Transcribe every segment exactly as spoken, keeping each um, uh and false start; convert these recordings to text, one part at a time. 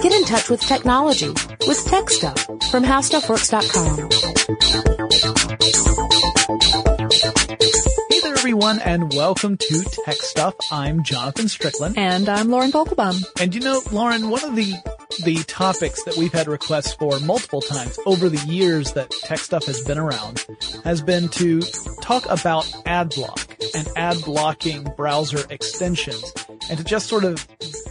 Get in touch with technology with Tech Stuff from how stuff works dot com. Hey there, everyone, and welcome to Tech Stuff. I'm Jonathan Strickland. And I'm Lauren Vogelbaum. And you know, Lauren, one of the the topics that we've had requests for multiple times over the years that Tech Stuff has been around has been to talk about Adblock and ad blocking browser extensions, and to just sort of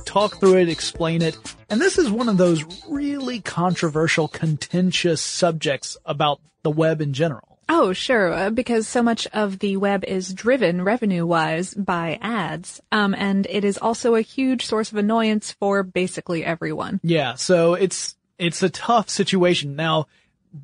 talk through it, explain it. And this is one of those really controversial, contentious subjects about the web in general. Oh, sure, because so much of the web is driven revenue-wise by ads, um, and it is also a huge source of annoyance for basically everyone. Yeah, so it's it's a tough situation. Now,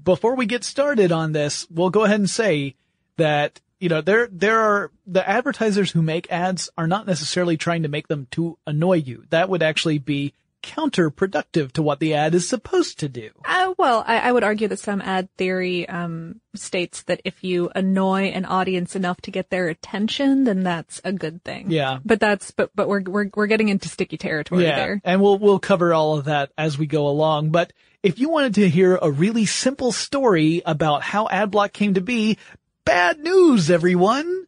before we get started on this, we'll go ahead and say that, you know, there there are the advertisers who make ads are not necessarily trying to make them to annoy you. That would actually be counterproductive to what the ad is supposed to do. Uh, well, I, I would argue that some ad theory um, states that if you annoy an audience enough to get their attention, then that's a good thing. Yeah, but that's but but we're we're we're getting into sticky territory yeah. there. And we'll we'll cover all of that as we go along. But if you wanted to hear a really simple story about how Adblock came to be, bad news, everyone.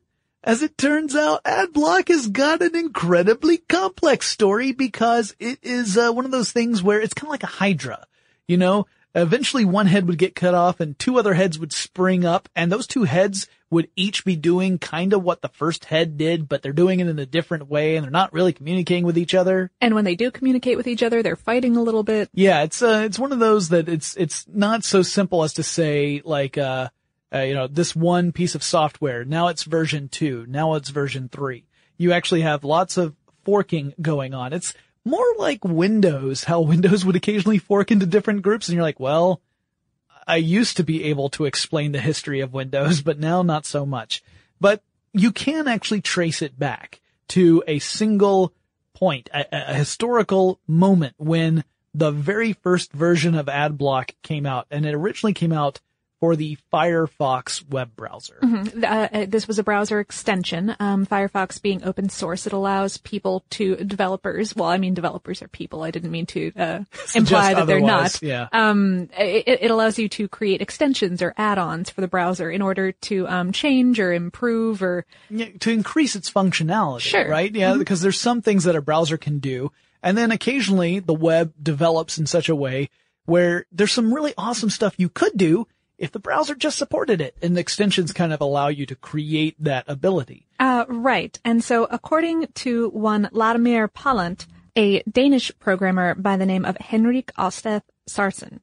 As it turns out, Adblock has got an incredibly complex story because it is uh, one of those things where it's kind of like a hydra. You know, eventually one head would get cut off and two other heads would spring up, and those two heads would each be doing kind of what the first head did, but they're doing it in a different way, and they're not really communicating with each other. And when they do communicate with each other, they're fighting a little bit. Yeah, it's uh, it's one of those that it's it's not so simple as to say, like, uh Uh, you know, this one piece of software, now it's version two, now it's version three. You actually have lots of forking going on. It's more like Windows, how Windows would occasionally fork into different groups. And you're like, well, I used to be able to explain the history of Windows, but now not so much. But you can actually trace it back to a single point, a, a historical moment when the very first version of Adblock came out. And it originally came out for the Firefox web browser. Mm-hmm. Uh, this was a browser extension. Um, Firefox being open source, it allows people to, developers, well, I mean, developers are people. I didn't mean to uh, imply that they're not. Yeah. Um, it, it allows you to create extensions or add-ons for the browser in order to um, change or improve or... Yeah, to increase its functionality, sure. Right? Yeah, mm-hmm. Because there's some things that a browser can do. And then occasionally the web develops in such a way where there's some really awesome stuff you could do if the browser just supported it, and the extensions kind of allow you to create that ability. Uh, right. And so according to one Wladimir Palant, a Danish programmer by the name of Henrik Aasted Sørensen.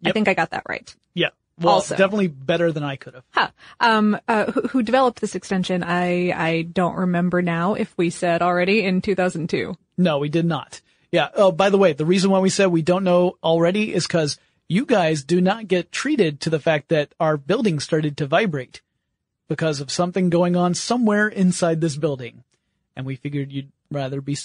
Yep. I think I got that right. Yeah. Well, also. Definitely better than I could have. Huh. Um, uh, who, who developed this extension? I, I don't remember now if we said already in two thousand two. No, we did not. Yeah. Oh, by the way, the reason why we said we don't know already is because you guys do not get treated to the fact that our building started to vibrate because of something going on somewhere inside this building. And we figured you'd rather be,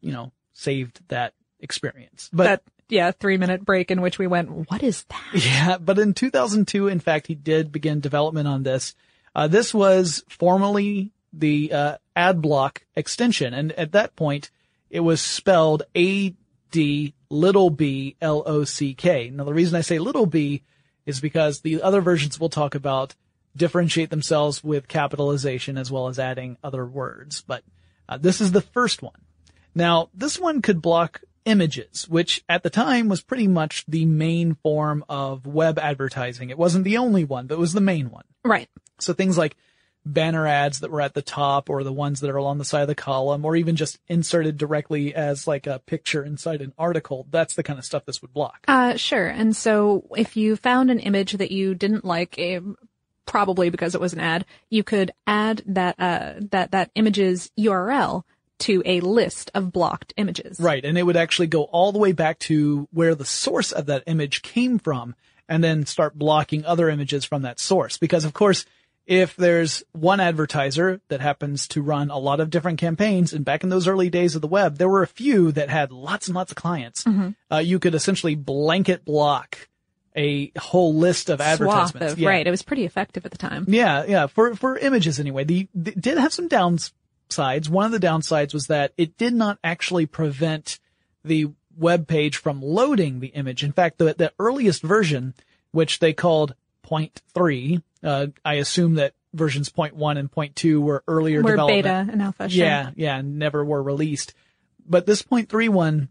you know, saved that experience. But that, yeah, three minute break in which we went, what is that? Yeah. But in two thousand two, in fact, he did begin development on this. Uh, this was formerly the uh, Adblock extension. And at that point, it was spelled A D little b L O C K. Now, the reason I say little b is because the other versions we'll talk about differentiate themselves with capitalization as well as adding other words. But uh, this is the first one. Now, this one could block images, which at the time was pretty much the main form of web advertising. It wasn't the only one, but it was the main one. Right. So things like banner ads that were at the top, or the ones that are along the side of the column, or even just inserted directly as like a picture inside an article. That's the kind of stuff this would block. Uh, sure. And so if you found an image that you didn't like, probably because it was an ad, you could add that, uh, that, that image's U R L to a list of blocked images. Right. And it would actually go all the way back to where the source of that image came from and then start blocking other images from that source. Because of course, if there's one advertiser that happens to run a lot of different campaigns, and back in those early days of the web, there were a few that had lots and lots of clients, mm-hmm. uh, you could essentially blanket block a whole list of advertisements. Of, yeah. Right. It was pretty effective at the time. Yeah. Yeah. For, for images anyway. The, the did have some downsides. One of the downsides was that it did not actually prevent the web page from loading the image. In fact, the, the earliest version, which they called point three, Uh, I assume that versions point one and point two were earlier were development. Were beta and alpha. Sure. Yeah, yeah, never were released. But this point three one,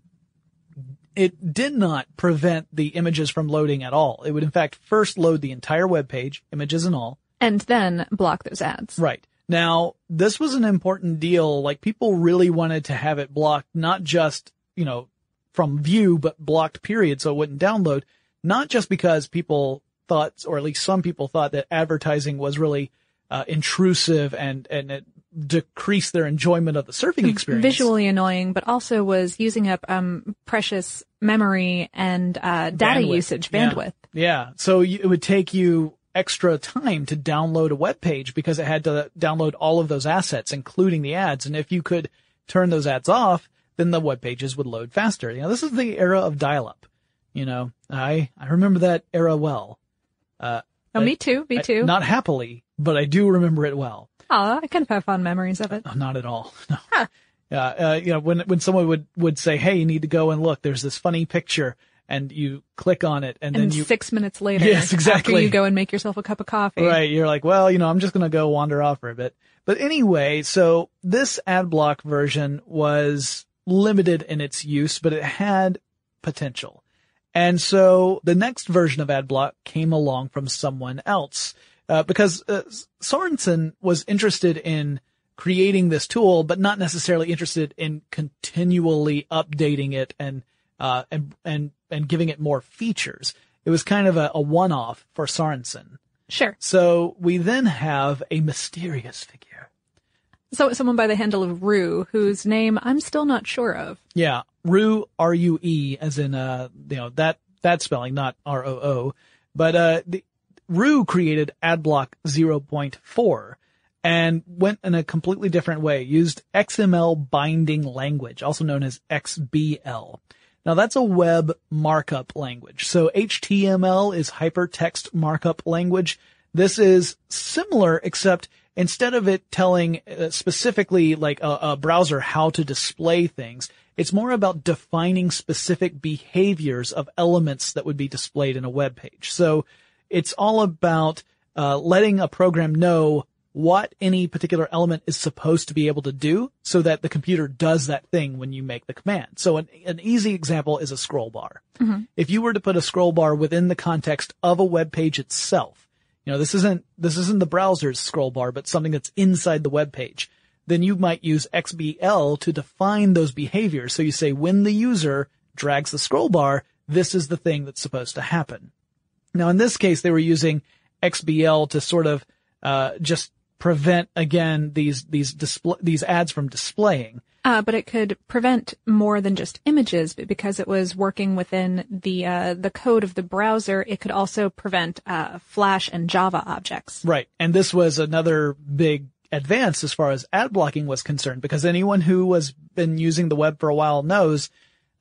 it did not prevent the images from loading at all. It would, in fact, first load the entire web page, images and all. And then block those ads. Right. Now, this was an important deal. Like, people really wanted to have it blocked, not just, you know, from view, but blocked period, so it wouldn't download. Not just because people thought, or at least some people thought, that advertising was really uh, intrusive and, and it decreased their enjoyment of the surfing experience. Visually annoying, but also was using up um precious memory and uh data bandwidth. usage, bandwidth. Yeah, yeah. So you, it would take you extra time to download a web page because it had to download all of those assets, including the ads. And if you could turn those ads off, then the web pages would load faster. You know, this is the era of dial-up. You know, I, I remember that era well. Uh, oh, I, me too, me I, too. Not happily, but I do remember it well. Oh, I kind of have fond memories of it. Uh, not at all. No. Huh. Uh, uh, you know, when, when someone would, would say, hey, you need to go and look, there's this funny picture, and you click on it, and, and then you... six minutes later, yes, exactly. After you go and make yourself a cup of coffee. Right, you're like, well, you know, I'm just going to go wander off for a bit. But anyway, so this Adblock version was limited in its use, but it had potential. And so the next version of Adblock came along from someone else, uh, because uh, Sorensen was interested in creating this tool, but not necessarily interested in continually updating it and, uh, and, and, and giving it more features. It was kind of a, a one-off for Sorensen. Sure. So we then have a mysterious figure. So someone by the handle of Roo, whose name I'm still not sure of. Yeah. Roo, R U E, as in, uh, you know, that, that spelling, not R O O. But, uh, the, Roo created Adblock zero point four and went in a completely different way, used X M L binding language, also known as X B L. Now that's a web markup language. So H T M L is hypertext markup language. This is similar, except instead of it telling uh, specifically like a, a browser how to display things, it's more about defining specific behaviors of elements that would be displayed in a web page. So it's all about uh, letting a program know what any particular element is supposed to be able to do so that the computer does that thing when you make the command. So an, an easy example is a scroll bar. Mm-hmm. If you were to put a scroll bar within the context of a web page itself, you know, this isn't, this isn't the browser's scroll bar, but something that's inside the web page. Then you might use X B L to define those behaviors. So you say, when the user drags the scroll bar, this is the thing that's supposed to happen. Now, in this case, they were using X B L to sort of, uh, just prevent, again, these, these display, these ads from displaying. Uh, but it could prevent more than just images, but because it was working within the, uh, the code of the browser, it could also prevent, uh, Flash and Java objects. Right. And this was another big advance as far as ad blocking was concerned, because anyone who has been using the web for a while knows,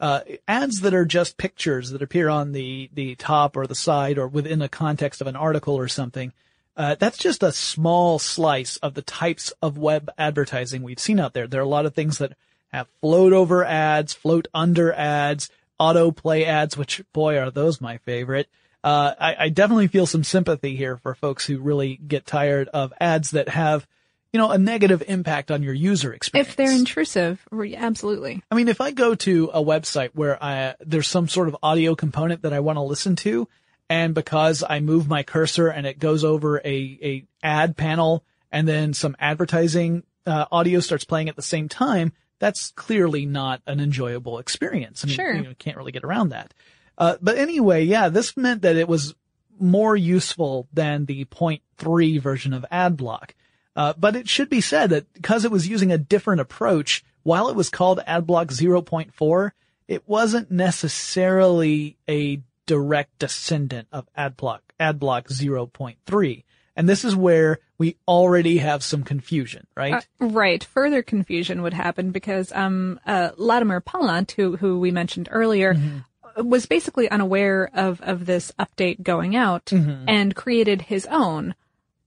uh, ads that are just pictures that appear on the, the top or the side or within the context of an article or something. Uh, that's just a small slice of the types of web advertising we've seen out there. There are a lot of things that have float over ads, float under ads, auto play ads, which, boy, are those my favorite. Uh, I, I definitely feel some sympathy here for folks who really get tired of ads that have, you know, a negative impact on your user experience. If they're intrusive, absolutely. I mean, if I go to a website where I, there's some sort of audio component that I want to listen to, and because I move my cursor and it goes over a, a ad panel and then some advertising uh, audio starts playing at the same time, that's clearly not an enjoyable experience. I mean, sure. You know, can't really get around that. Uh, but anyway, yeah, this meant that it was more useful than the point three version of Adblock. Uh, but it should be said that because it was using a different approach, while it was called Adblock zero point four, it wasn't necessarily a direct descendant of Adblock, Adblock zero point three. And this is where we already have some confusion, right? Uh, right. Further confusion would happen because, um, uh, Wladimir Palant, who, who we mentioned earlier, mm-hmm. was basically unaware of, of this update going out mm-hmm. and created his own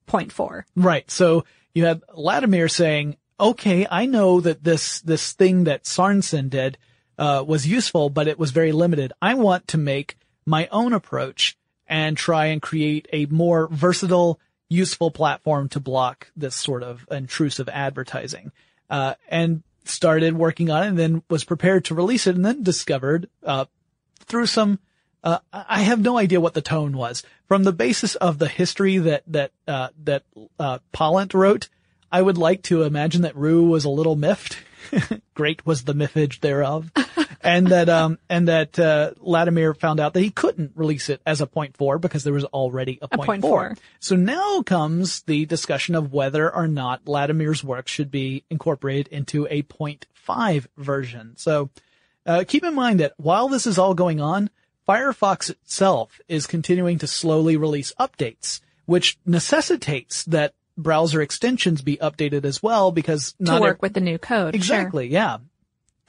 point four. Right. So you have Wladimir saying, okay, I know that this, this thing that Sørensen did, uh, was useful, but it was very limited. I want to make my own approach and try and create a more versatile, useful platform to block this sort of intrusive advertising. Uh, and started working on it and then was prepared to release it and then discovered, uh, through some, uh, I have no idea what the tone was. From the basis of the history that, that, uh, that, uh, Palant wrote, I would like to imagine that Roo was a little miffed. Great was the miffage thereof. And that, um, and that, uh, Wladimir found out that he couldn't release it as a point four because there was already a, a point, point four. four. So now comes the discussion of whether or not Wladimir's work should be incorporated into a point five version. So, uh, keep in mind that while this is all going on, Firefox itself is continuing to slowly release updates, which necessitates that browser extensions be updated as well because not to work a- with the new code. Exactly. Sure. Yeah.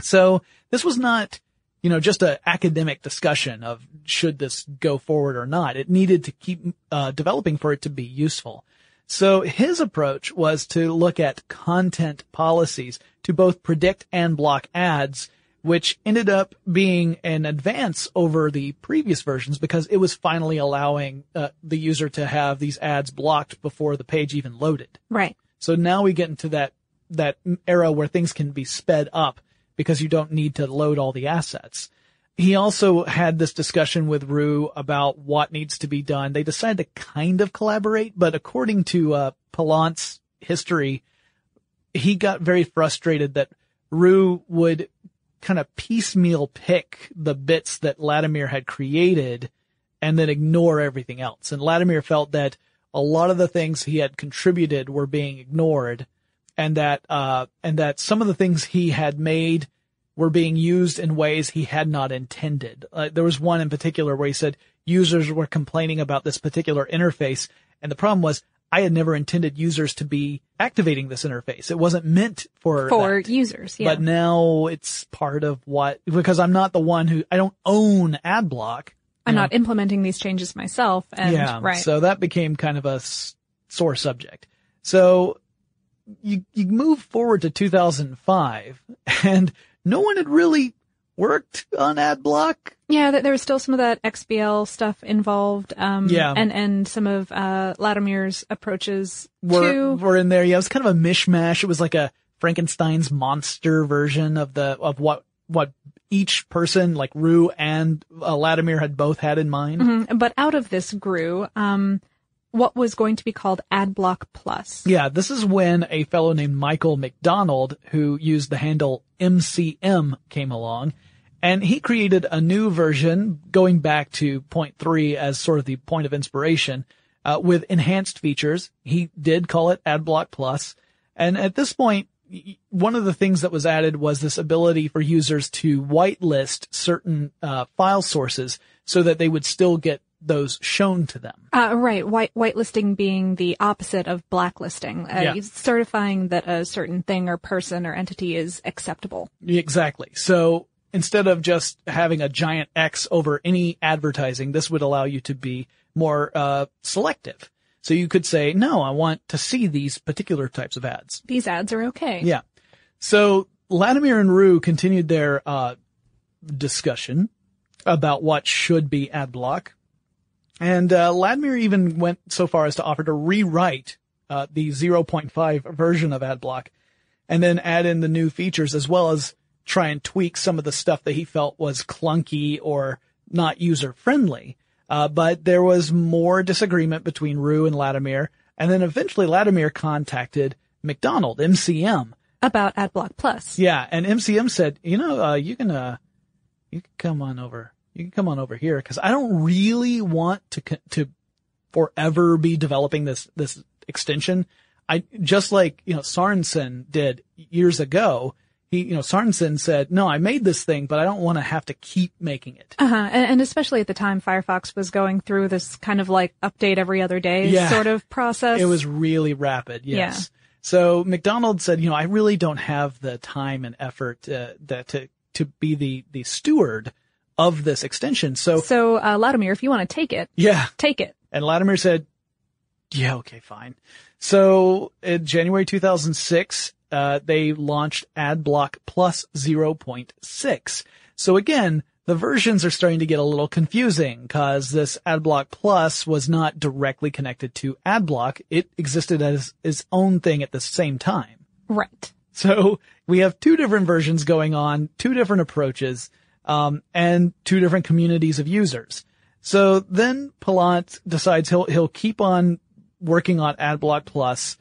So this was not, you know, just an academic discussion of should this go forward or not. It needed to keep uh, developing for it to be useful. So his approach was to look at content policies to both predict and block ads, which ended up being an advance over the previous versions because it was finally allowing uh, the user to have these ads blocked before the page even loaded. Right. So now we get into that that era where things can be sped up, because you don't need to load all the assets. He also had this discussion with Roo about what needs to be done. They decided to kind of collaborate, but according to uh, Palant's history, he got very frustrated that Roo would kind of piecemeal pick the bits that Wladimir had created and then ignore everything else. And Wladimir felt that a lot of the things he had contributed were being ignored, and that, uh, and that some of the things he had made were being used in ways he had not intended. Uh, there was one in particular where he said users were complaining about this particular interface. And the problem was, I had never intended users to be activating this interface. It wasn't meant for for that. users, yeah. But now it's part of what, because I'm not the one who, I don't own Adblock. I'm know. not implementing these changes myself. And, yeah, right. So that became kind of a sore subject. So you you move forward to two thousand five, and no one had really worked on Adblock. Yeah, there was still some of that X B L stuff involved. Um, yeah. And, and some of uh Vladimir's approaches were, too. were in there. Yeah, it was kind of a mishmash. It was like a Frankenstein's monster version of the of what what each person, like Roo and uh, Wladimir, had both had in mind. Mm-hmm. But out of this grew um what was going to be called Adblock Plus. Yeah, this is when a fellow named Michael McDonald, who used the handle M C M, came along, and he created a new version going back to point three as sort of the point of inspiration, uh, with enhanced features. He did call it Adblock Plus. And at this point, one of the things that was added was this ability for users to whitelist certain uh, file sources so that they would still get those shown to them. Uh, right. White, whitelisting being the opposite of blacklisting. Uh, yeah. Certifying that a certain thing or person or entity is acceptable. Exactly. So instead of just having a giant X over any advertising, this would allow you to be more uh selective. So you could say, no, I want to see these particular types of ads. These ads are okay. Yeah. So Wladimir and Roo continued their uh discussion about what should be Adblock. And, uh, Wladimir even went so far as to offer to rewrite, uh, the zero point five version of Adblock and then add in the new features, as well as try and tweak some of the stuff that he felt was clunky or not user friendly. Uh, but there was more disagreement between Roo and Wladimir. And then eventually Wladimir contacted McDonald, M C M. About Adblock Plus. Yeah. And M C M said, you know, uh, you can, uh, you can come on over. You can come on over here, because I don't really want to to forever be developing this this extension. I just like you know Sørensen did years ago. He you know Sørensen said, no, I made this thing, but I don't want to have to keep making it. Uh huh. And, and especially at the time, Firefox was going through this kind of like update every other day yeah. sort of process. It was really rapid. Yes. Yeah. So McDonald said, you know, I really don't have the time and effort uh, that to to be the the steward of this extension. So, so, uh, Wladimir, if you want to take it, yeah, take it. And Wladimir said, yeah, okay, fine. So in January two thousand six, uh, they launched Adblock Plus zero point six. So again, the versions are starting to get a little confusing, because this Adblock Plus was not directly connected to Adblock. It existed as its own thing at the same time. Right. So we have two different versions going on, two different approaches. Um, and two different communities of users. So then Palant decides he'll, he'll keep on working on Adblock Plus,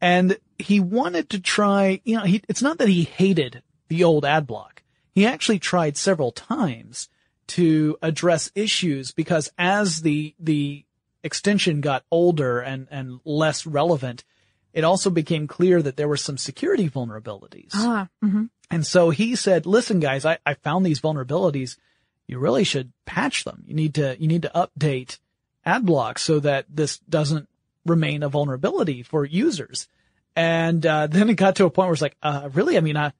and he wanted to try, you know, he, it's not that he hated the old Adblock. He actually tried several times to address issues, because as the, the extension got older and, and less relevant, it also became clear that there were some security vulnerabilities. Ah, mm-hmm. And so he said, listen, guys, I, I found these vulnerabilities. You really should patch them. You need to, you need to update Adblock so that this doesn't remain a vulnerability for users. And, uh, then it got to a point where it's like, uh, really? I mean, I,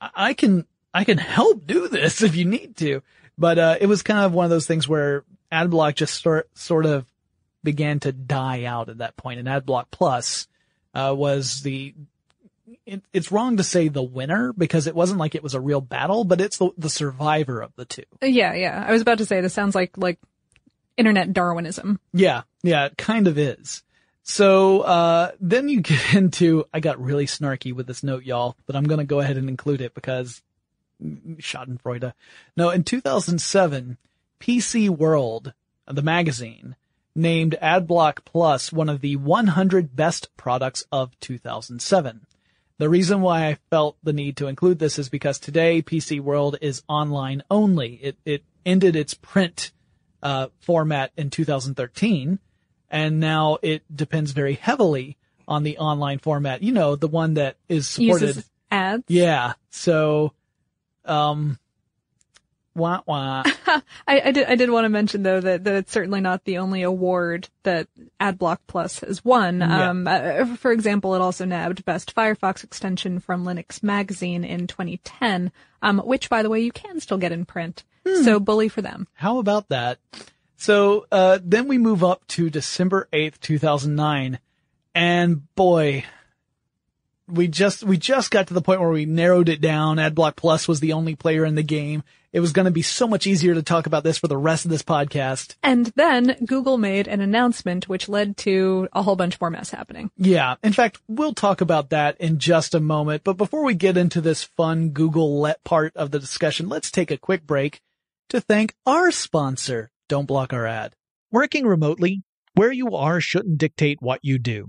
I can, I can help do this if you need to. But, uh, it was kind of one of those things where Adblock just sort, sort of began to die out at that point. And Adblock Plus, uh, was the, It, it's wrong to say the winner, because it wasn't like it was a real battle, but it's the, the survivor of the two. Yeah, yeah. I was about to say, this sounds like, like internet Darwinism. Yeah, yeah, it kind of is. So, uh, then you get into, I got really snarky with this note, y'all, but I'm going to go ahead and include it because schadenfreude. No, in two thousand seven, P C World, the magazine, named Adblock Plus one of the one hundred best products of two thousand seven. The reason why I felt the need to include this is because today P C World is online only. It, it ended its print, uh, format in two thousand thirteen, and now it depends very heavily on the online format. You know, the one that is supported. Uses ads. Yeah. So, um, Wah, wah. I, I did, I did want to mention though that, that it's certainly not the only award that Adblock Plus has won. Yeah. Um, uh, for example, it also nabbed Best Firefox Extension from Linux Magazine in twenty ten, um, which by the way, you can still get in print. Hmm. So bully for them. How about that? So, uh, then we move up to December eighth, two thousand nine. And boy, we just, we just got to the point where we narrowed it down. Adblock Plus was the only player in the game. It was going to be so much easier to talk about this for the rest of this podcast. And then Google made an announcement which led to a whole bunch more mess happening. Yeah. In fact, we'll talk about that in just a moment. But before we get into this fun Google let part of the discussion, let's take a quick break to thank our sponsor. Don't block our ad. Working remotely, where you are shouldn't dictate what you do.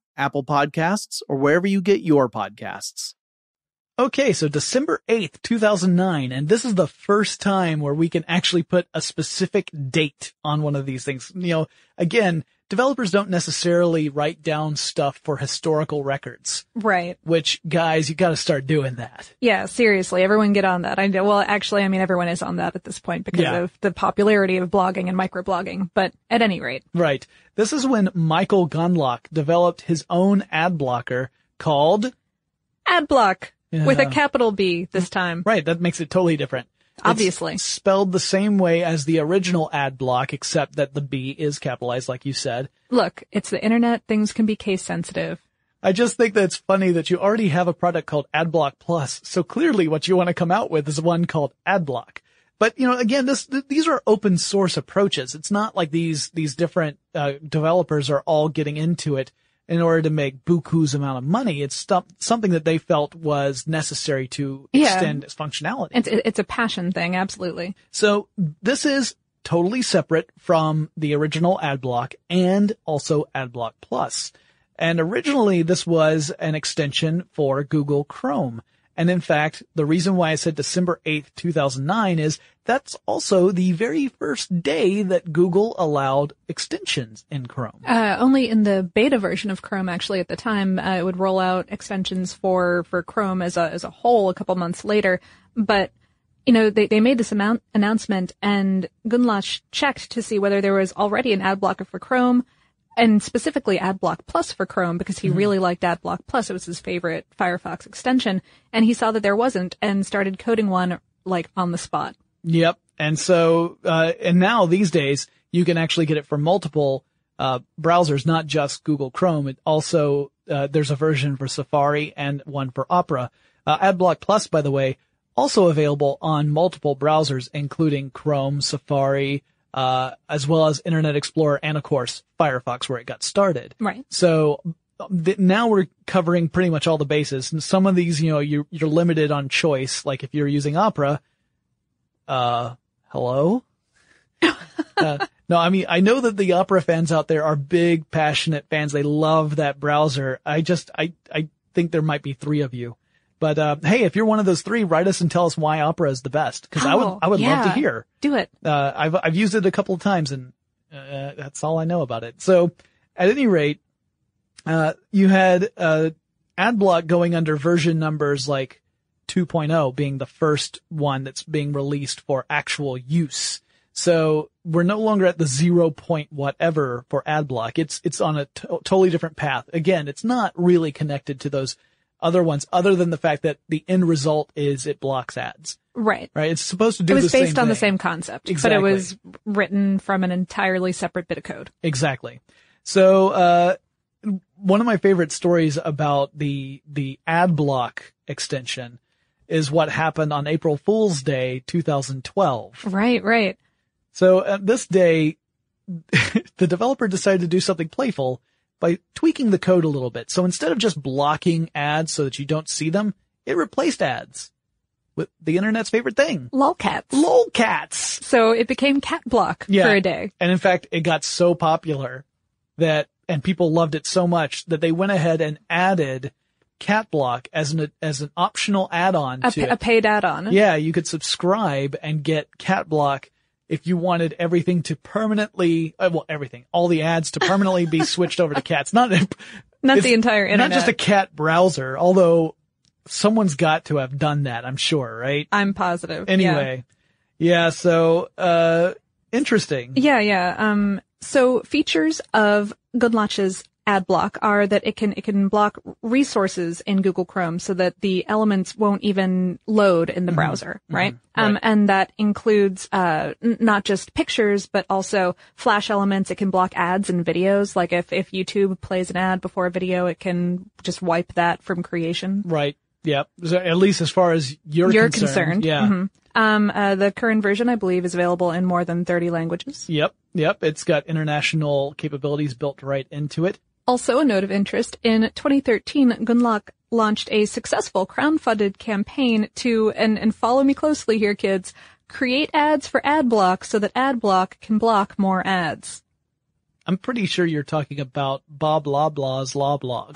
Apple Podcasts, or wherever you get your podcasts. Okay, so December eighth, two thousand nine, and this is the first time where we can actually put a specific date on one of these things. You know, again, developers don't necessarily write down stuff for historical records. Right. Which, guys, you got to start doing that. Yeah, seriously, everyone get on that. I know, well, actually, I mean, everyone is on that at this point because yeah. of the popularity of blogging and microblogging, but at any rate. Right. This is when Michael Gundlach developed his own ad blocker called Adblock, yeah. with a capital B this time. Right. That makes it totally different. Obviously. It's spelled the same way as the original ad block, except that the B is capitalized, like you said. Look, it's the internet. Things can be case sensitive. I just think that it's funny that you already have a product called Adblock Plus, so clearly what you want to come out with is one called Adblock. But, you know, again, this, th- these are open source approaches. It's not like these, these different, uh, developers are all getting into it in order to make buku's amount of money. It's stuff, something that they felt was necessary to extend yeah. its functionality. It's, it's a passion thing. Absolutely. So this is totally separate from the original Adblock and also Adblock Plus. And originally this was an extension for Google Chrome. And in fact, the reason why I said December eighth, two thousand nine is that's also the very first day that Google allowed extensions in Chrome. Uh, only in the beta version of Chrome, actually, at the time, uh, it would roll out extensions for, for Chrome as a, as a whole a couple months later. But, you know, they, they made this amount, announcement, and Gundlach checked to see whether there was already an ad blocker for Chrome, and specifically Adblock Plus for Chrome, because he mm-hmm. really liked Adblock Plus. It was his favorite Firefox extension. And he saw that there wasn't and started coding one, like, on the spot. Yep. And so, uh, and now these days, you can actually get it for multiple, uh, browsers, not just Google Chrome. It also, uh, there's a version for Safari and one for Opera. Uh, Adblock Plus, by the way, also available on multiple browsers, including Chrome, Safari, Uh, as well as Internet Explorer and, of course, Firefox, where it got started. Right. So th- now we're covering pretty much all the bases. And some of these, you know, you're, you're limited on choice. Like if you're using Opera, uh, hello? uh, no, I mean, I know that the Opera fans out there are big, passionate fans. They love that browser. I just, I, I think there might be three of you. But, uh, hey, if you're one of those three, write us and tell us why Opera is the best. Cause oh, I would, I would yeah. love to hear. Do it. Uh, I've, I've used it a couple of times and, uh, that's all I know about it. So at any rate, uh, you had, uh, Adblock going under version numbers like two point oh being the first one that's being released for actual use. So we're no longer at the zero point whatever for Adblock. It's, it's on a t- totally different path. Again, it's not really connected to those other ones, other than the fact that the end result is it blocks ads. Right. Right. It's supposed to do the same thing. It was based on the same concept. Exactly. But it was written from an entirely separate bit of code. Exactly. So, uh, one of my favorite stories about the, the Adblock extension is what happened on April Fool's Day, two thousand twelve. Right, right. So at this day, the developer decided to do something playful by tweaking the code a little bit. So instead of just blocking ads so that you don't see them, it replaced ads with the internet's favorite thing. Lolcats. Lolcats. So it became CatBlock yeah. for a day. And in fact, it got so popular that, and people loved it so much that they went ahead and added CatBlock as an, as an optional add-on a to pa- A paid add-on. Yeah. You could subscribe and get CatBlock if you wanted everything to permanently, well, everything, all the ads to permanently be switched over to cats. Not, not the entire internet. Not just a cat browser, although someone's got to have done that, I'm sure, right? I'm positive. Anyway. Yeah. yeah so, uh, interesting. Yeah. Yeah. Um, so features of Gundlach's Adblock are that it can, it can block resources in Google Chrome so that the elements won't even load in the mm-hmm. browser, right? Mm-hmm. Um, right. And that includes, uh, n- not just pictures, but also flash elements. It can block ads and videos. Like if, if YouTube plays an ad before a video, it can just wipe that from creation. Right. Yeah. So at least as far as you're, you're concerned. concerned. Yeah. Mm-hmm. Um, uh, the current version, I believe, is available in more than thirty languages. Yep. Yep. It's got international capabilities built right into it. Also a note of interest, in twenty thirteen, Gundlach launched a successful crowdfunded campaign to, and, and follow me closely here, kids, create ads for Adblock so that Adblock can block more ads. I'm pretty sure you're talking about Bob Loblaw's Loblog.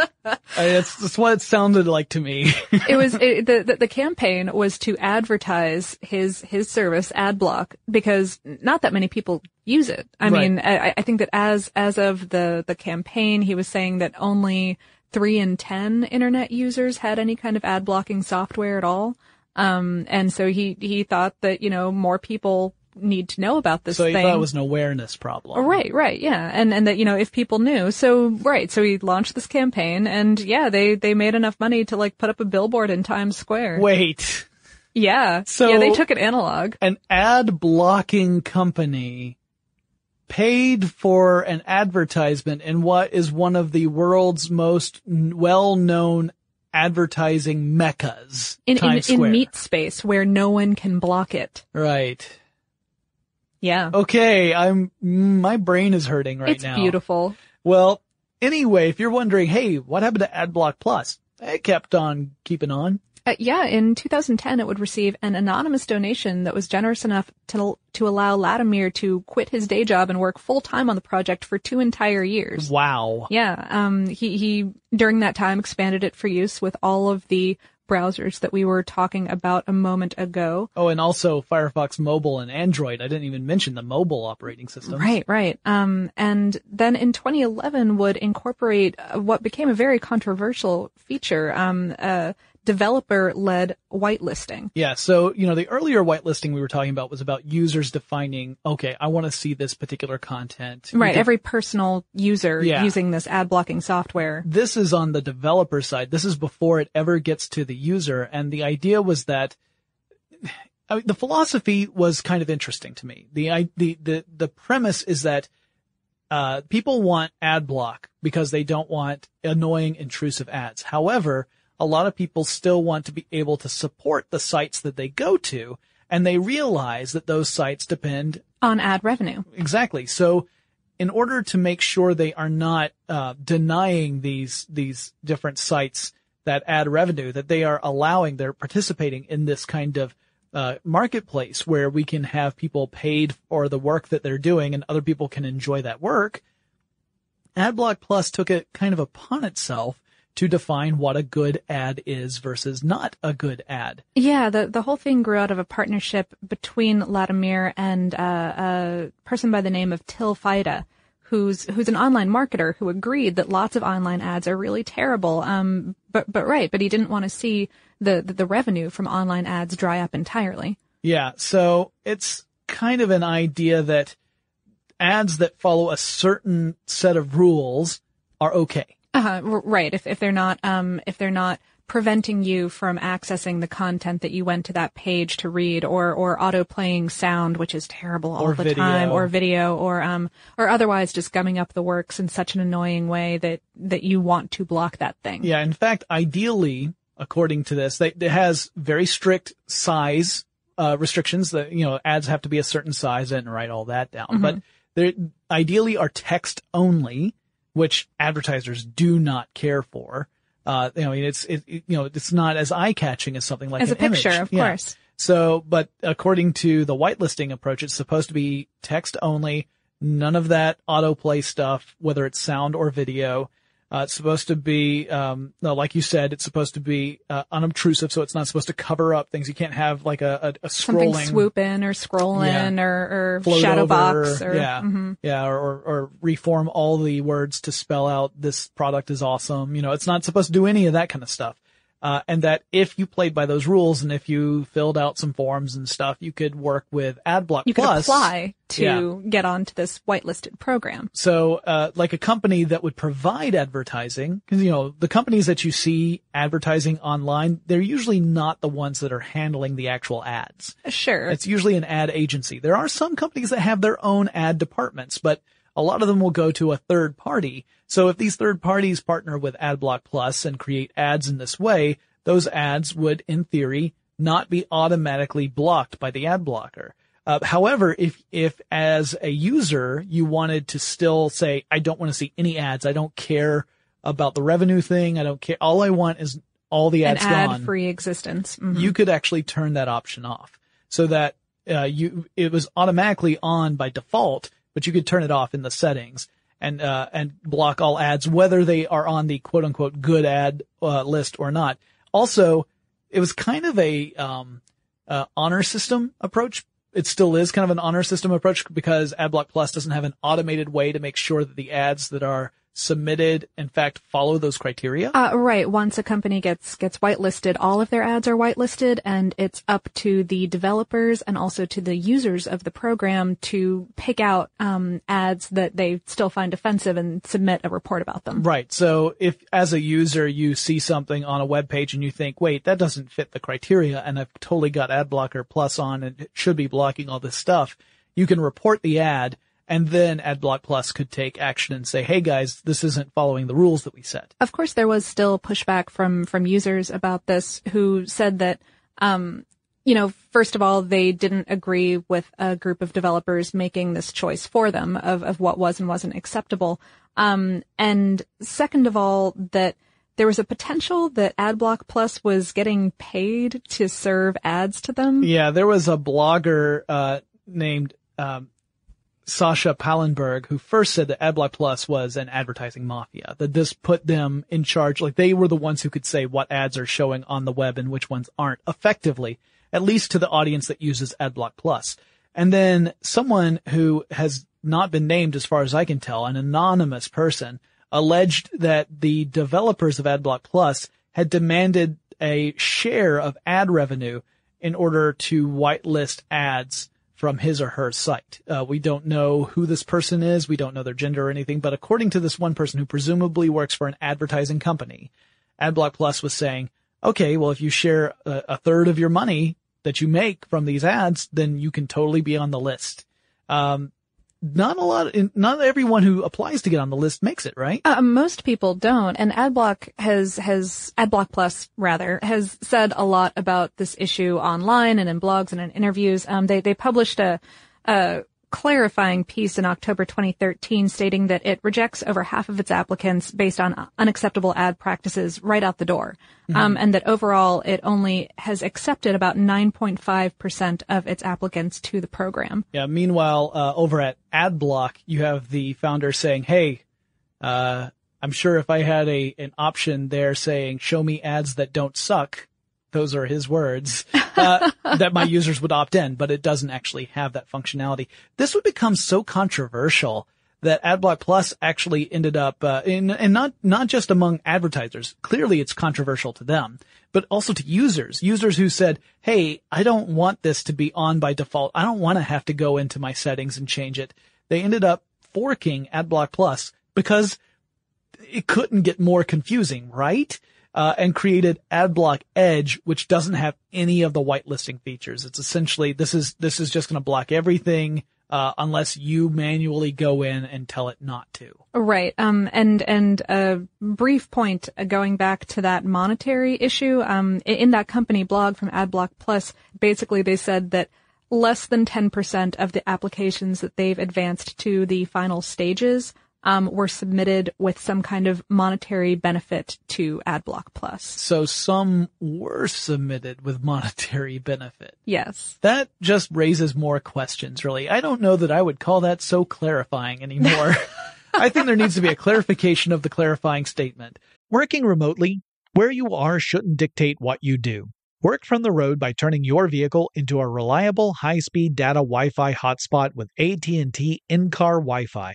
I mean, that's, that's what it sounded like to me. It was it, the the campaign was to advertise his his service Adblock because not that many people use it. I right. mean, I, I think that as as of the the campaign, he was saying that only three in ten internet users had any kind of ad blocking software at all. Um, and so he he thought that you know more people need to know about this so thing. So he thought it was an awareness problem. Right, right, yeah. And and that, you know, if people knew. So, right, so he launched this campaign and, yeah, they, they made enough money to, like, put up a billboard in Times Square. Wait. Yeah. So yeah, they took it analog. An ad-blocking company paid for an advertisement in what is one of the world's most well-known advertising meccas. In, in, in meat space where no one can block it. Right. Yeah. Okay, I'm, my brain is hurting right it's now. It's beautiful. Well, anyway, if you're wondering, hey, what happened to Adblock Plus? It kept on keeping on. Uh, yeah, in two thousand ten, it would receive an anonymous donation that was generous enough to to allow Wladimir to quit his day job and work full time on the project for two entire years. Wow. Yeah. Um. He he during that time expanded it for use with all of the browsers that we were talking about a moment ago. Oh, and also Firefox Mobile and Android. I didn't even mention the mobile operating systems. Right, right. Um, and then in twenty eleven would incorporate what became a very controversial feature, um, uh, developer-led whitelisting. Yeah, so, you know, the earlier whitelisting we were talking about was about users defining, okay, I want to see this particular content. Right, can, every personal user yeah. using this ad-blocking software. This is on the developer side. This is before it ever gets to the user, and the idea was that, I mean, the philosophy was kind of interesting to me. The I, the, the, the premise is that uh people want ad block because they don't want annoying, intrusive ads. However, a lot of people still want to be able to support the sites that they go to, and they realize that those sites depend on ad revenue. Exactly. So in order to make sure they are not uh denying these these different sites that ad revenue, that they are allowing, they're participating in this kind of uh marketplace where we can have people paid for the work that they're doing and other people can enjoy that work, Adblock Plus took it kind of upon itself to define what a good ad is versus not a good ad. Yeah, the the whole thing grew out of a partnership between Wladimir and uh, a person by the name of Till Faida, who's who's an online marketer who agreed that lots of online ads are really terrible. Um, but but right, but he didn't want to see the, the the revenue from online ads dry up entirely. Yeah, so it's kind of an idea that ads that follow a certain set of rules are okay. Uh-huh, right. If, if they're not, um, if they're not preventing you from accessing the content that you went to that page to read, or, or auto-playing sound, which is terrible all the time, or video, or, um, or otherwise just gumming up the works in such an annoying way that, that you want to block that thing. Yeah. In fact, ideally, according to this, they, it has very strict size, uh, restrictions that, you know, ads have to be a certain size and write all that down, mm-hmm. but they ideally are text only, which advertisers do not care for. Uh, you know, I mean, it's, it, you know, it's not as eye-catching as something like as an a picture, image. Of yeah. course. So, but according to the whitelisting approach, it's supposed to be text only, none of that autoplay stuff, whether it's sound or video. Uh, it's supposed to be, um, no, like you said, it's supposed to be uh, unobtrusive, so it's not supposed to cover up things. You can't have like a, a, a scrolling, something swoop in or scroll in yeah. or, or shadow over, box, or yeah, mm-hmm. yeah, or, or, or reform all the words to spell out this product is awesome. You know, it's not supposed to do any of that kind of stuff. Uh, and that if you played by those rules and if you filled out some forms and stuff, you could work with Adblock you Plus. You could apply to yeah. get onto this whitelisted program. So, uh, like a company that would provide advertising, because, you know, the companies that you see advertising online, they're usually not the ones that are handling the actual ads. Sure. It's usually an ad agency. There are some companies that have their own ad departments, but a lot of them will go to a third party. So if these third parties partner with Adblock Plus and create ads in this way, those ads would, in theory, not be automatically blocked by the ad blocker. Uh, however, if, if as a user, you wanted to still say, I don't want to see any ads. I don't care about the revenue thing. I don't care. All I want is all the ads An ad gone. An ad-free existence. Mm-hmm. You could actually turn that option off so that uh, you it was automatically on by default, but you could turn it off in the settings and, uh, and block all ads, whether they are on the quote unquote good ad, uh, list or not. Also, it was kind of a, um, uh, honor system approach. It still is kind of an honor system approach because Adblock Plus doesn't have an automated way to make sure that the ads that are submitted, in fact, follow those criteria. Uh, right. Once a company gets, gets whitelisted, all of their ads are whitelisted, and it's up to the developers and also to the users of the program to pick out, um, ads that they still find offensive and submit a report about them. Right. So if as a user you see something on a web page and you think, wait, that doesn't fit the criteria and I've totally got Adblocker Plus on and it should be blocking all this stuff, you can report the ad And then Adblock Plus could take action and say, hey, guys, this isn't following the rules that we set. Of course, there was still pushback from from users about this who said that, um, you know, first of all, they didn't agree with a group of developers making this choice for them of, of what was and wasn't acceptable. Um, and second of all, that there was a potential that Adblock Plus was getting paid to serve ads to them. Yeah, there was a blogger uh, named um, Sasha Pallenberg who first said that Adblock Plus was an advertising mafia, that this put them in charge. Like, they were the ones who could say what ads are showing on the web and which ones aren't effectively, at least to the audience that uses Adblock Plus. And then someone who has not been named, as far as I can tell, an anonymous person, alleged that the developers of Adblock Plus had demanded a share of ad revenue in order to whitelist ads from his or her site. Uh, we don't know who this person is. We don't know their gender or anything. But according to this one person who presumably works for an advertising company, Adblock Plus was saying, okay, well, if you share a, a third of your money that you make from these ads, then you can totally be on the list. Um, Not a lot, not everyone who applies to get on the list makes it, right? Uh, most people don't. And Adblock has, has, Adblock Plus, rather, has said a lot about this issue online and in blogs and in interviews. Um, they, they published a, a clarifying piece in October twenty thirteen stating that it rejects over half of its applicants based on unacceptable ad practices right out the door. Mm-hmm. Um, and that overall it only has accepted about nine point five percent of its applicants to the program. Yeah. Meanwhile, uh, over at Adblock, you have the founder saying, hey, uh, I'm sure if I had a, an option there saying, show me ads that don't suck, those are his words, uh, that my users would opt in, but it doesn't actually have that functionality. This would become so controversial that Adblock Plus actually ended up, uh, in, and not, not just among advertisers. Clearly it's controversial to them, but also to users, users who said, hey, I don't want this to be on by default. I don't want to have to go into my settings and change it. They ended up forking Adblock Plus because it couldn't get more confusing, right? Uh, and created Adblock Edge, which doesn't have any of the whitelisting features. It's essentially, this is, this is just going to block everything, uh, unless you manually go in and tell it not to. Right. Um, and, and a brief point going back to that monetary issue. Um, in that company blog from Adblock Plus, basically they said that less than ten percent of the applications that they've advanced to the final stages Um, were submitted with some kind of monetary benefit to Adblock Plus. So some were submitted with monetary benefit. Yes. That just raises more questions, really. I don't know that I would call that so clarifying anymore. I think there needs to be a clarification of the clarifying statement. Working remotely, where you are shouldn't dictate what you do. Work from the road by turning your vehicle into a reliable high-speed data Wi-Fi hotspot with A T and T in-car Wi-Fi.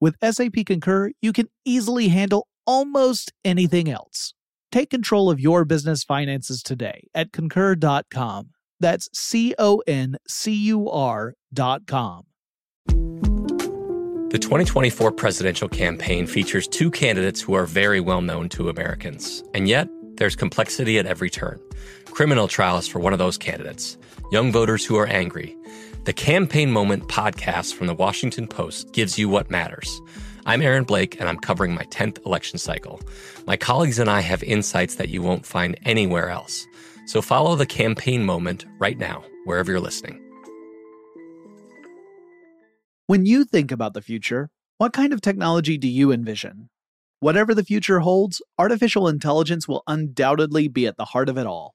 with S A P Concur, you can easily handle almost anything else. Take control of your business finances today at concur dot com. That's C O N C U R dot com. The twenty twenty-four presidential campaign features two candidates who are very well known to Americans, and yet There's complexity at every turn. Criminal trials for one of those candidates. Young voters who are angry. The Campaign Moment podcast from The Washington Post gives you what matters. I'm Aaron Blake, and I'm covering my tenth election cycle. My colleagues and I have insights that you won't find anywhere else. So follow The Campaign Moment right now, wherever you're listening. When you think about the future, what kind of technology do you envision? Whatever the future holds, artificial intelligence will undoubtedly be at the heart of it all.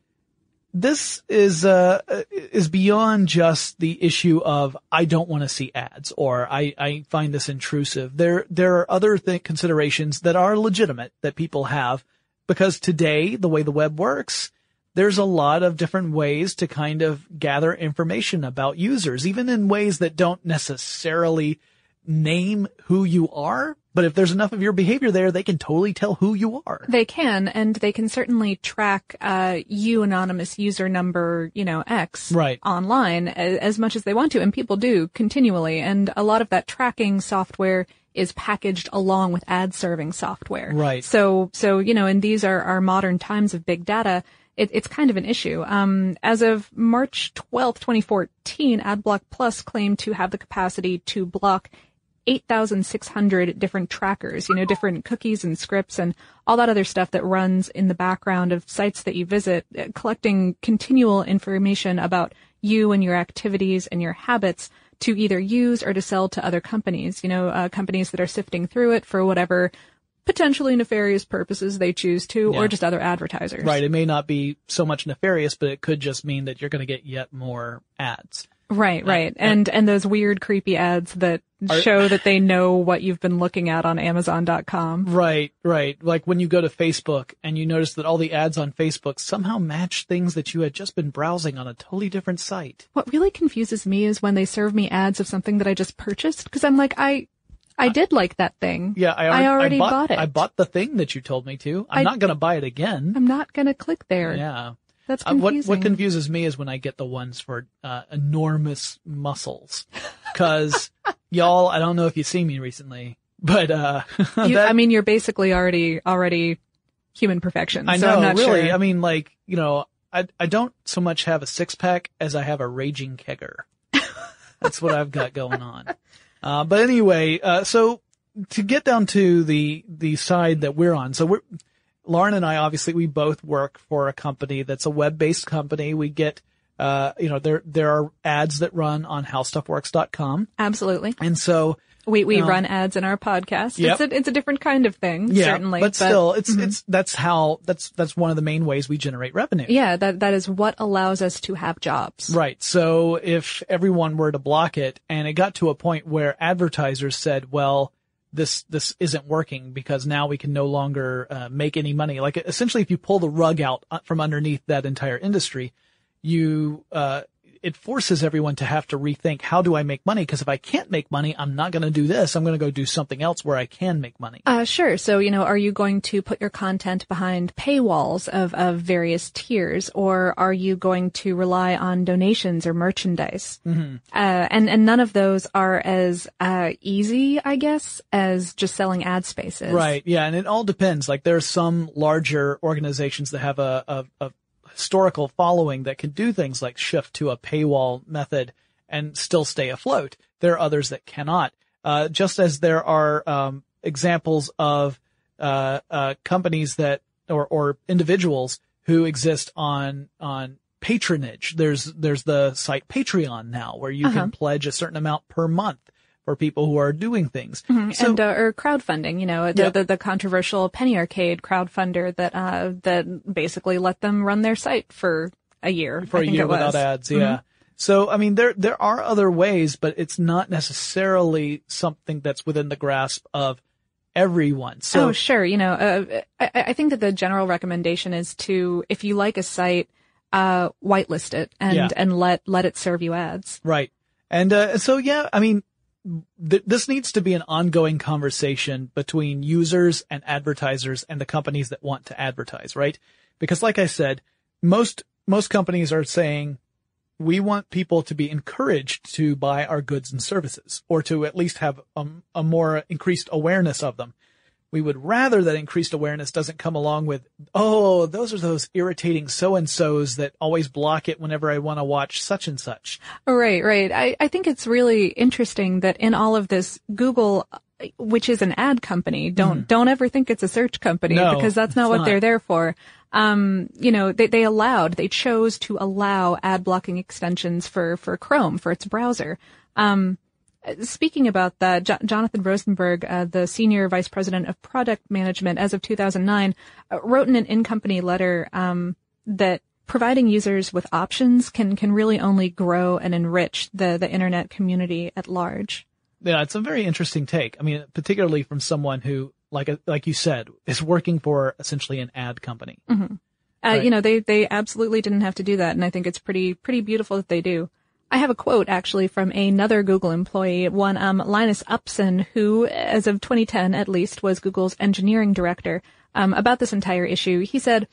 this is uh, is beyond just the issue of I don't want to see ads or I, I find this intrusive. There there are other th- considerations that are legitimate that people have, because today, the way the web works, there's a lot of different ways to kind of gather information about users, even in ways that don't necessarily name who you are. But if there's enough of your behavior there, they can totally tell who you are. They can, and they can certainly track uh you anonymous user number, you know, X right. online as, as much as they want to, and people do continually. And a lot of that tracking software is packaged along with ad serving software. Right. So, so you know, and these are our modern times of big data. It, it's kind of an issue. Um, as of March twelfth, twenty fourteen, Adblock Plus claimed to have the capacity to block eight thousand six hundred different trackers, you know, different cookies and scripts and all that other stuff that runs in the background of sites that you visit, collecting continual information about you and your activities and your habits to either use or to sell to other companies, you know, uh, companies that are sifting through it for whatever potentially nefarious purposes they choose to, yeah. or just other advertisers. Right. It may not be so much nefarious, but it could just mean that you're going to get yet more ads. Right, right. And, and those weird, creepy ads that are, show that they know what you've been looking at on Amazon dot com. Right, right. Like when you go to Facebook and you notice that all the ads on Facebook somehow match things that you had just been browsing on a totally different site. What really confuses me is when they serve me ads of something that I just purchased, because I'm like, I... I did like that thing. Yeah, I, I already I bought, bought it. I bought the thing that you told me to. I'm I, not going to buy it again. I'm not going to click there. Yeah. That's confusing. Uh, what, what confuses me is when I get the ones for uh, enormous muscles. Because, y'all, I don't know if you've seen me recently, but... Uh, you, that, I mean, you're basically already already human perfection. I so know, I'm not really. Sure. I mean, like, you know, I I don't so much have a six-pack as I have a raging kegger. That's what I've got going on. Uh, but anyway, uh, so to get down to the, the side that we're on. So we're, Lauren and I, obviously we both work for a company that's a web-based company. We get, uh, you know, there, there are ads that run on how stuff works dot com. Absolutely. And so. We, we um, run ads in our podcast. Yep. It's a, it's a different kind of thing, yeah, certainly. But, but still, it's, mm-hmm. it's, that's how, that's, that's one of the main ways we generate revenue. Yeah. That, that is what allows us to have jobs. Right. So if everyone were to block it, and it got to a point where advertisers said, well, this, this isn't working because now we can no longer uh, make any money. Like essentially, if you pull the rug out from underneath that entire industry, you, uh, it forces everyone to have to rethink, how do I make money? Because if I can't make money, I'm not going to do this. I'm going to go do something else where I can make money. Uh, sure. So, you know, are you going to put your content behind paywalls of, of various tiers, or are you going to rely on donations or merchandise? Mm-hmm. Uh, and, and none of those are as, uh, easy, I guess, as just selling ad spaces. Right. Yeah. And it all depends. Like there are some larger organizations that have a, a, a historical following that can do things like shift to a paywall method and still stay afloat. There are others that cannot. Uh, just as there are, um, examples of, uh, uh, companies that, or, or individuals who exist on, on patronage. There's, there's the site Patreon now where you uh-huh. can pledge a certain amount per month for people who are doing things. Mm-hmm. So, and, uh, or crowdfunding, you know, the, yeah. the, the controversial Penny Arcade crowdfunder that, uh, that basically let them run their site for a year. For I think a year it was. Without ads. Mm-hmm. Yeah. So, I mean, there, there are other ways, but it's not necessarily something that's within the grasp of everyone. So, oh, sure. You know, uh, I, I think that the general recommendation is to, if you like a site, uh, whitelist it and, yeah. and let, let it serve you ads. Right. And, uh, so yeah, I mean, th- this needs to be an ongoing conversation between users and advertisers and the companies that want to advertise, right? Because like I said, most, most companies are saying, we want people to be encouraged to buy our goods and services, or to at least have a, a more increased awareness of them. We would rather that increased awareness doesn't come along with, oh, those are those irritating so-and-sos that always block it whenever I want to watch such and such. Right, right. I, I think it's really interesting that in all of this, Google, which is an ad company, don't, mm. don't ever think it's a search company, no, because that's not what not. they're there for. Um, you know, they, they allowed, they chose to allow ad blocking extensions for, for Chrome, for its browser. Um, speaking about that, Jo- Jonathan Rosenberg, uh, the senior vice president of product management as of two thousand nine, uh, wrote in an in-company letter, um, that providing users with options can, can really only grow and enrich the, the internet community at large. Yeah, it's a very interesting take. I mean, particularly from someone who, Like, a, like you said, is working for essentially an ad company. Mm-hmm. Uh, right? You know, they, they absolutely didn't have to do that. And I think it's pretty, pretty beautiful that they do. I have a quote actually from another Google employee, one, um, Linus Upson, who as of twenty ten at least was Google's engineering director, um, about this entire issue. He said,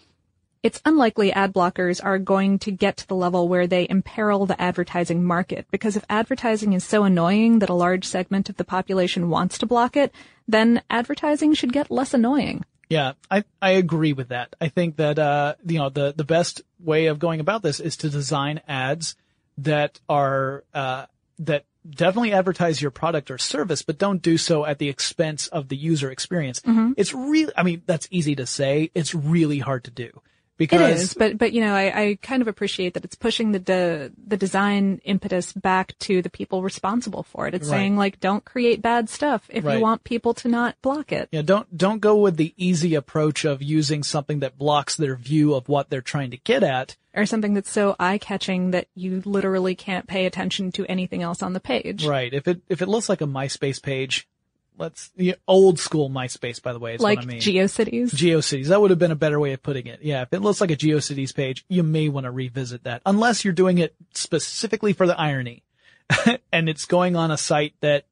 "It's unlikely ad blockers are going to get to the level where they imperil the advertising market, because if advertising is so annoying that a large segment of the population wants to block it, then advertising should get less annoying." Yeah, I, I agree with that. I think that, uh, you know, the, the best way of going about this is to design ads that are, uh, that definitely advertise your product or service, but don't do so at the expense of the user experience. Mm-hmm. It's really, I mean, that's easy to say. It's really hard to do. Because it is, but, but, you know, I, I kind of appreciate that it's pushing the, de, the design impetus back to the people responsible for it. It's right. saying, like, don't create bad stuff if right. you want people to not block it. Yeah, don't, don't go with the easy approach of using something that blocks their view of what they're trying to get at. Or something that's so eye-catching that you literally can't pay attention to anything else on the page. Right. If it, if it looks like a MySpace page, let's, the old school MySpace, by the way, is like what I mean. GeoCities? GeoCities. That would have been a better way of putting it. Yeah. If it looks like a GeoCities page, you may want to revisit that, unless you're doing it specifically for the irony and it's going on a site that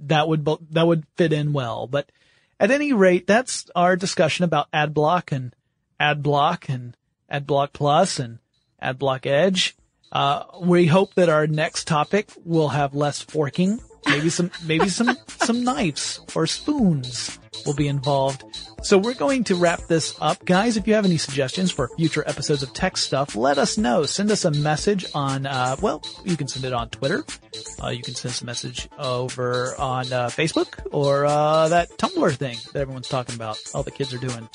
that would, that would fit in well. But at any rate, that's our discussion about Adblock and Adblock and Adblock Plus and Adblock Edge. Uh, we hope that our next topic will have less forking. Maybe some, maybe some, some knives or spoons will be involved. So we're going to wrap this up. Guys, if you have any suggestions for future episodes of Tech Stuff, let us know. Send us a message on, uh, well, you can send it on Twitter. Uh, you can send us a message over on, uh, Facebook or, uh, that Tumblr thing that everyone's talking about. All the kids are doing.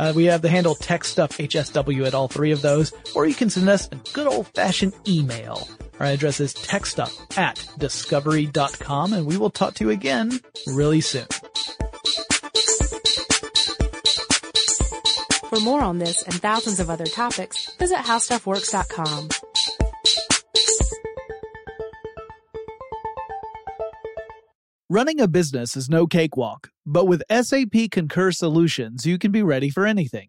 Uh, we have the handle Tech Stuff H S W at all three of those, or you can send us a good old fashioned email. Our address is techstuff at discovery dot com, and we will talk to you again really soon. For more on this and thousands of other topics, visit how stuff works dot com. Running a business is no cakewalk, but with S A P Concur Solutions, you can be ready for anything.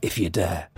if you dare.